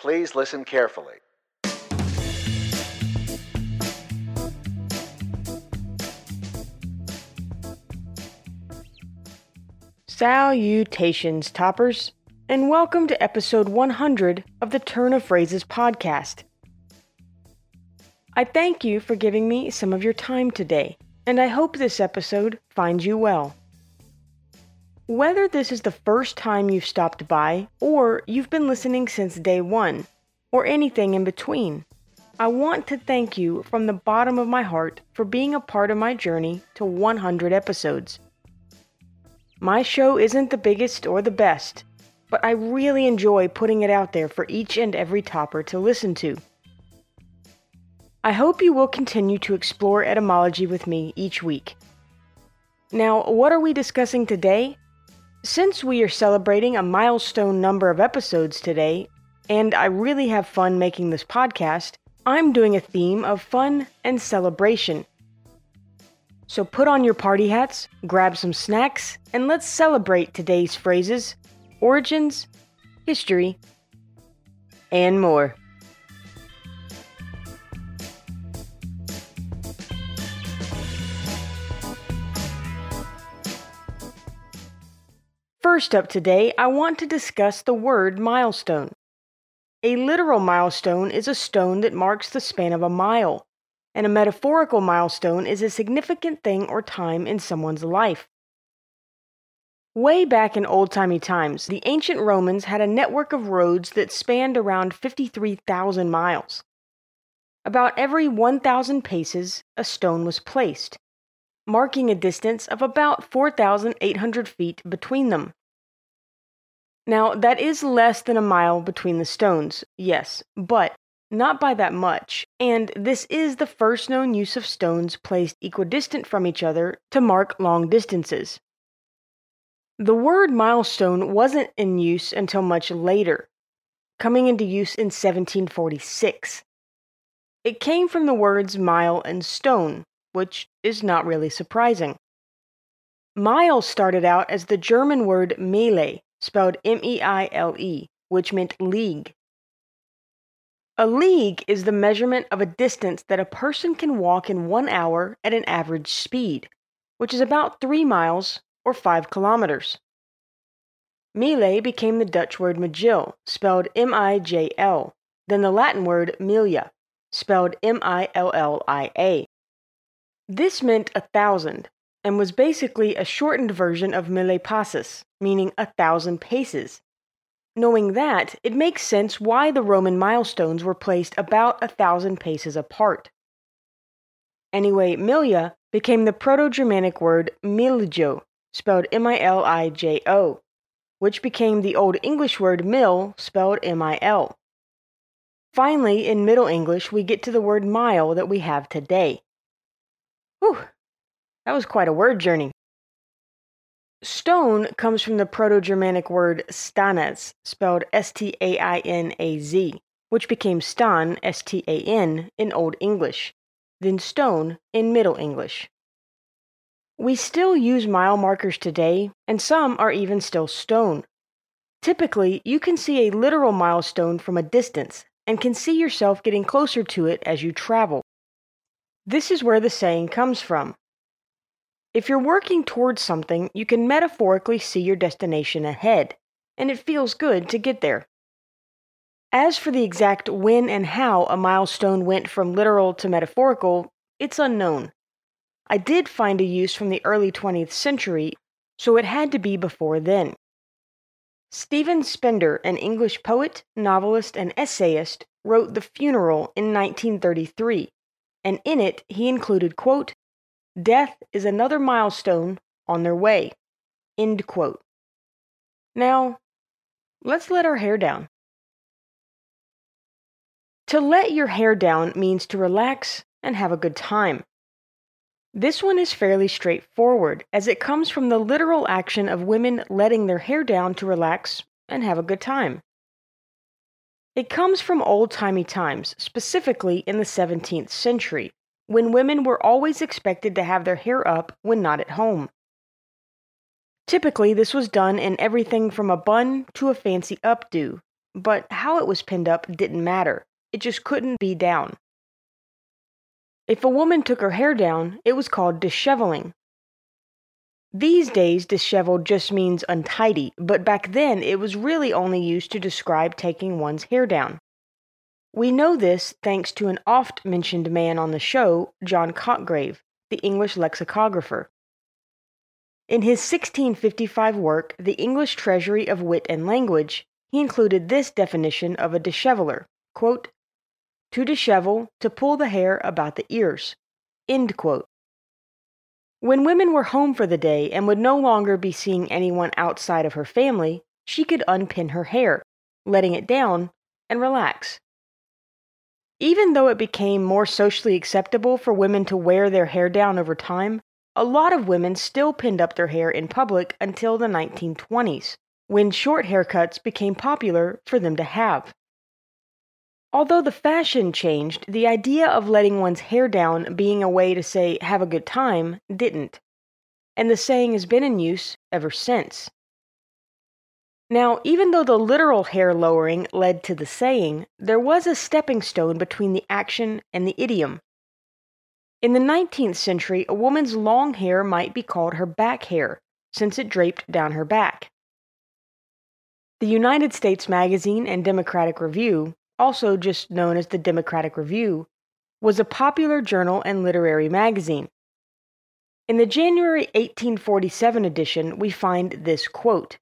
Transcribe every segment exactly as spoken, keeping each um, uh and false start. Please listen carefully. Salutations, toppers, and welcome to episode one hundred of the Turn of Phrases podcast. I thank you for giving me some of your time today, and I hope this episode finds you well. Whether this is the first time you've stopped by, or you've been listening since day one, or anything in between, I want to thank you from the bottom of my heart for being a part of my journey to one hundred episodes. My show isn't the biggest or the best, but I really enjoy putting it out there for each and every topper to listen to. I hope you will continue to explore etymology with me each week. Now, what are we discussing today? Since we are celebrating a milestone number of episodes today, and I really have fun making this podcast, I'm doing a theme of fun and celebration. So put on your party hats, grab some snacks, and let's celebrate today's phrases, origins, history, and more. First up today, I want to discuss the word milestone. A literal milestone is a stone that marks the span of a mile, and a metaphorical milestone is a significant thing or time in someone's life. Way back in old-timey times, the ancient Romans had a network of roads that spanned around fifty-three thousand miles. About every one thousand paces, a stone was placed, marking a distance of about four thousand eight hundred feet between them. Now, that is less than a mile between the stones, yes, but not by that much, and this is the first known use of stones placed equidistant from each other to mark long distances. The word milestone wasn't in use until much later, coming into use in seventeen forty-six. It came from the words mile and stone, which is not really surprising. Mile started out as the German word Meile, spelled M E I L E, which meant league. A league is the measurement of a distance that a person can walk in one hour at an average speed, which is about three miles or five kilometers. Mille became the Dutch word mijil, spelled M I J L, then the Latin word milia, spelled M I L L I A. This meant a thousand, and was basically a shortened version of mille passes, meaning a thousand paces. Knowing that, it makes sense why the Roman milestones were placed about a thousand paces apart. Anyway, milia became the Proto-Germanic word miljo, spelled M I L I J O, which became the Old English word mill, spelled M I L. Finally, in Middle English, we get to the word mile that we have today. Whew, that was quite a word journey. Stone comes from the Proto-Germanic word stanaz, spelled S T A I N A Z, which became stan, S T A N, in Old English, then stone in Middle English. We still use mile markers today, and some are even still stone. Typically, you can see a literal milestone from a distance, and can see yourself getting closer to it as you travel. This is where the saying comes from. If you're working towards something, you can metaphorically see your destination ahead, and it feels good to get there. As for the exact when and how a milestone went from literal to metaphorical, it's unknown. I did find a use from the early twentieth century, so it had to be before then. Stephen Spender, an English poet, novelist, and essayist, wrote The Funeral in nineteen thirty-three. And in it, he included, quote, "Death is another milestone on their way," end quote. Now, let's let our hair down. To let your hair down means to relax and have a good time. This one is fairly straightforward, as it comes from the literal action of women letting their hair down to relax and have a good time. It comes from old-timey times, specifically in the seventeenth century, when women were always expected to have their hair up when not at home. Typically, this was done in everything from a bun to a fancy updo, but how it was pinned up didn't matter. It just couldn't be down. If a woman took her hair down, it was called disheveling. These days, disheveled just means untidy, but back then it was really only used to describe taking one's hair down. We know this thanks to an oft-mentioned man on the show, John Cotgrave, the English lexicographer. In his sixteen fifty-five work, The English Treasury of Wit and Language, he included this definition of a disheveler, quote, to dishevel, to pull the hair about the ears, end quote. When women were home for the day and would no longer be seeing anyone outside of her family, she could unpin her hair, letting it down, and relax. Even though it became more socially acceptable for women to wear their hair down over time, a lot of women still pinned up their hair in public until the nineteen twenties, when short haircuts became popular for them to have. Although the fashion changed, the idea of letting one's hair down being a way to say, have a good time, didn't. And the saying has been in use ever since. Now, even though the literal hair lowering led to the saying, there was a stepping stone between the action and the idiom. In the nineteenth century, a woman's long hair might be called her back hair, since it draped down her back. The United States Magazine and Democratic Review, also just known as the Democratic Review, was a popular journal and literary magazine. In the January eighteen forty-seven edition, we find this quote,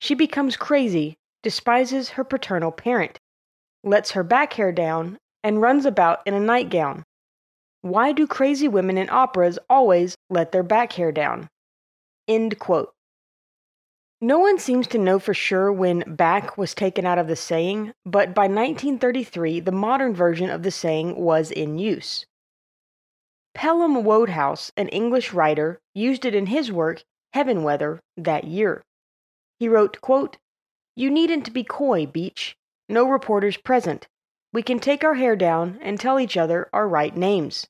she becomes crazy, despises her paternal parent, lets her back hair down, and runs about in a nightgown. Why do crazy women in operas always let their back hair down? End quote. No one seems to know for sure when back was taken out of the saying, but by nineteen thirty-three, the modern version of the saying was in use. Pelham Wodehouse, an English writer, used it in his work, Heavenweather, that year. He wrote, quote, you needn't be coy, Beach. No reporters present. We can take our hair down and tell each other our right names.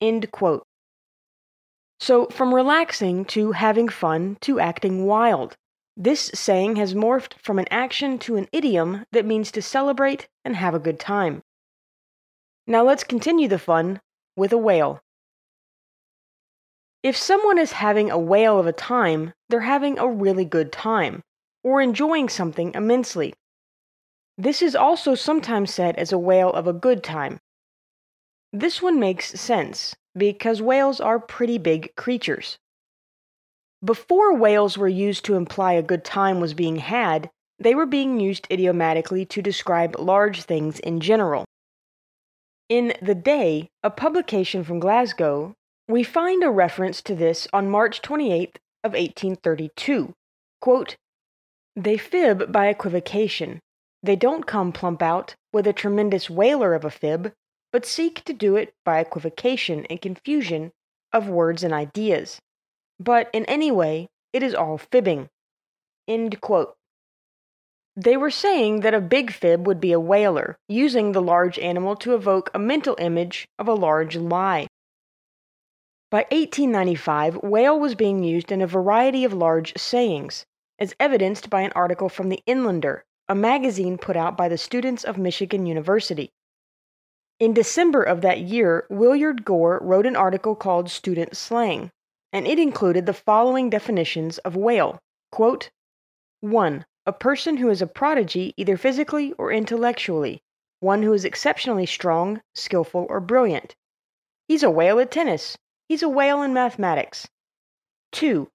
End quote. So, from relaxing to having fun to acting wild. This saying has morphed from an action to an idiom that means to celebrate and have a good time. Now let's continue the fun with a whale. If someone is having a whale of a time, they're having a really good time, or enjoying something immensely. This is also sometimes said as a whale of a good time. This one makes sense, because whales are pretty big creatures. Before whales were used to imply a good time was being had, they were being used idiomatically to describe large things in general. In The Day, a publication from Glasgow, we find a reference to this on March twenty-eighth of eighteen thirty-two. Quote, they fib by equivocation. They don't come plump out with a tremendous whaler of a fib, but seek to do it by equivocation and confusion of words and ideas. But in any way, it is all fibbing. End quote. They were saying that a big fib would be a whaler, using the large animal to evoke a mental image of a large lie. By eighteen ninety-five, whale was being used in a variety of large sayings, as evidenced by an article from the Inlander, a magazine put out by the students of Michigan University. In December of that year, Willard Gore wrote an article called Student Slang, and it included the following definitions of whale. Quote, one. A person who is a prodigy either physically or intellectually, one who is exceptionally strong, skillful, or brilliant. He's a whale at tennis. He's a whale in mathematics. two.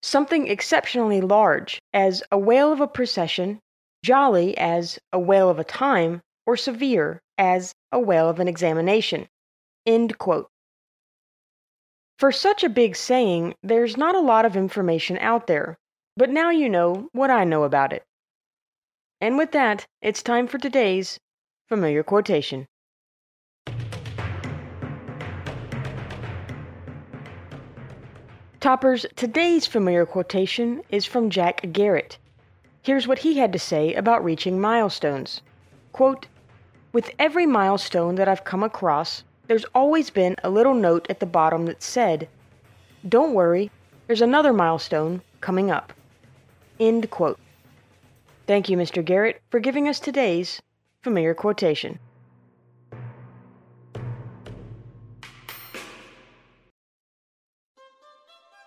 Something exceptionally large, as a whale of a procession, jolly as a whale of a time, or severe as a whale of an examination. End quote. For such a big saying, there's not a lot of information out there, but now you know what I know about it. And with that, it's time for today's familiar quotation. Toppers, today's familiar quotation is from Jack Garrett. Here's what he had to say about reaching milestones. Quote, with every milestone that I've come across, there's always been a little note at the bottom that said, don't worry, there's another milestone coming up. End quote. Thank you, Mister Garrett, for giving us today's familiar quotation.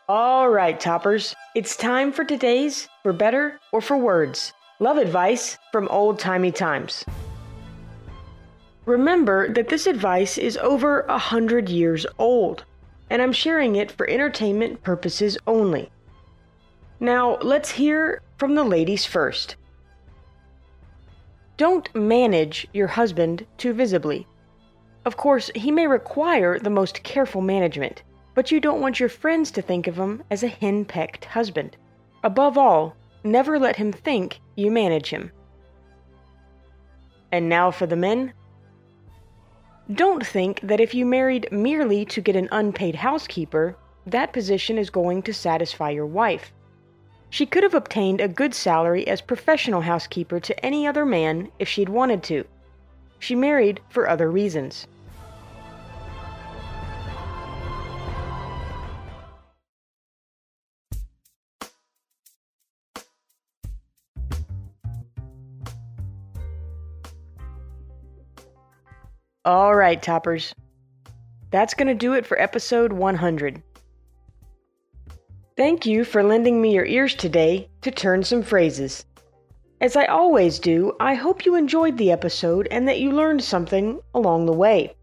All right, Toppers, it's time for today's For Better or For Words. Love advice from old-timey times. Remember that this advice is over a hundred years old, and I'm sharing it for entertainment purposes only. Now, let's hear from the ladies first. Don't manage your husband too visibly. Of course, he may require the most careful management, but you don't want your friends to think of him as a hen-pecked husband. Above all, never let him think you manage him. And now for the men. Don't think that if you married merely to get an unpaid housekeeper, that position is going to satisfy your wife. She could have obtained a good salary as professional housekeeper to any other man if she'd wanted to. She married for other reasons. All right, Toppers. That's going to do it for episode one hundred. Thank you for lending me your ears today to turn some phrases. As I always do, I hope you enjoyed the episode and that you learned something along the way.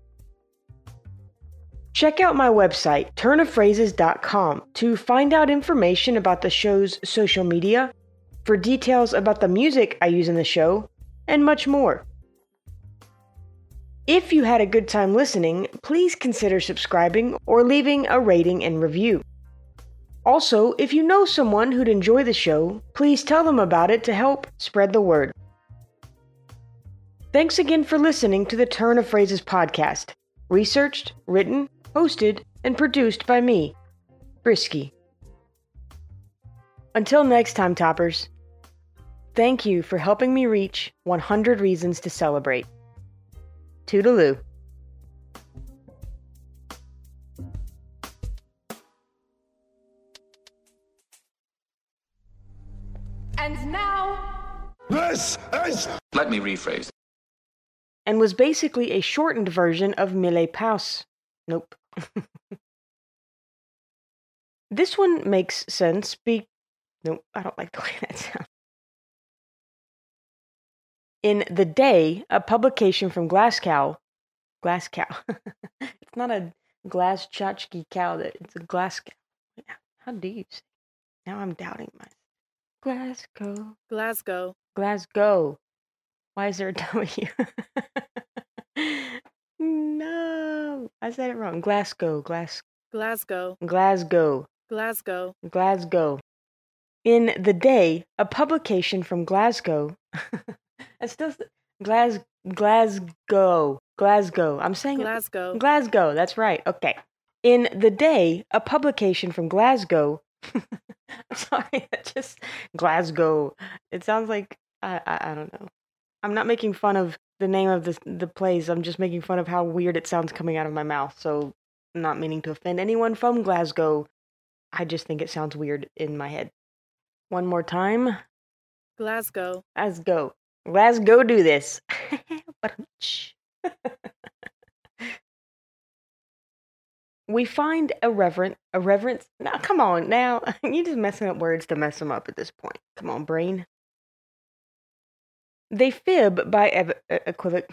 Check out my website, turn of phrases dot com, to find out information about the show's social media, for details about the music I use in the show, and much more. If you had a good time listening, please consider subscribing or leaving a rating and review. Also, if you know someone who'd enjoy the show, please tell them about it to help spread the word. Thanks again for listening to the Turn of Phrases podcast, researched, written, hosted, and produced by me, Brisky. Until next time, Toppers, thank you for helping me reach one hundred reasons to celebrate. Toodaloo. And now... This is... Let me rephrase. And was basically a shortened version of Mille Paus. Nope. This one makes sense be... Nope, I don't like the way that sounds. In The Day, a publication from Glasgow, Glasgow, it's not a glass tchotchke cow, that it's a Glasgow. How do you say? Now I'm doubting my Glasgow. Glasgow. Glasgow. Why is there a W? No, I said it wrong. Glasgow. Glas- Glasgow. Glasgow. Glasgow. Glasgow. In The Day, a publication from Glasgow. I still Glas Glasgow Glasgow. I'm saying Glasgow. It, Glasgow. That's right. Okay. In The Day, a publication from Glasgow. I'm sorry. That just Glasgow. It sounds like I, I I don't know. I'm not making fun of the name of the the place. I'm just making fun of how weird it sounds coming out of my mouth. So, I'm not meaning to offend anyone from Glasgow. I just think it sounds weird in my head. One more time. Glasgow. Glasgow. Let's go do this. We find a reverent, a reverence. Now, come on now. You're just messing up words to mess them up at this point. Come on, brain. They fib by ev- equivoc.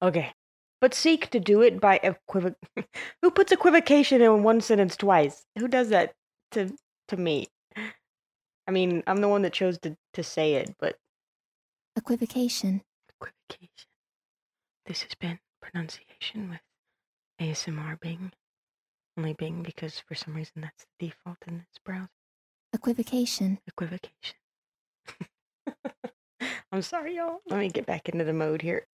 Okay. But seek to do it by equivoc. Who puts equivocation in one sentence twice? Who does that to to me? I mean, I'm the one that chose to, to say it, but... Equivocation. Equivocation. This has been Pronunciation with A S M R Bing. Only Bing, because for some reason that's the default in this browser. Equivocation. Equivocation. I'm sorry, y'all. Let me get back into the mode here.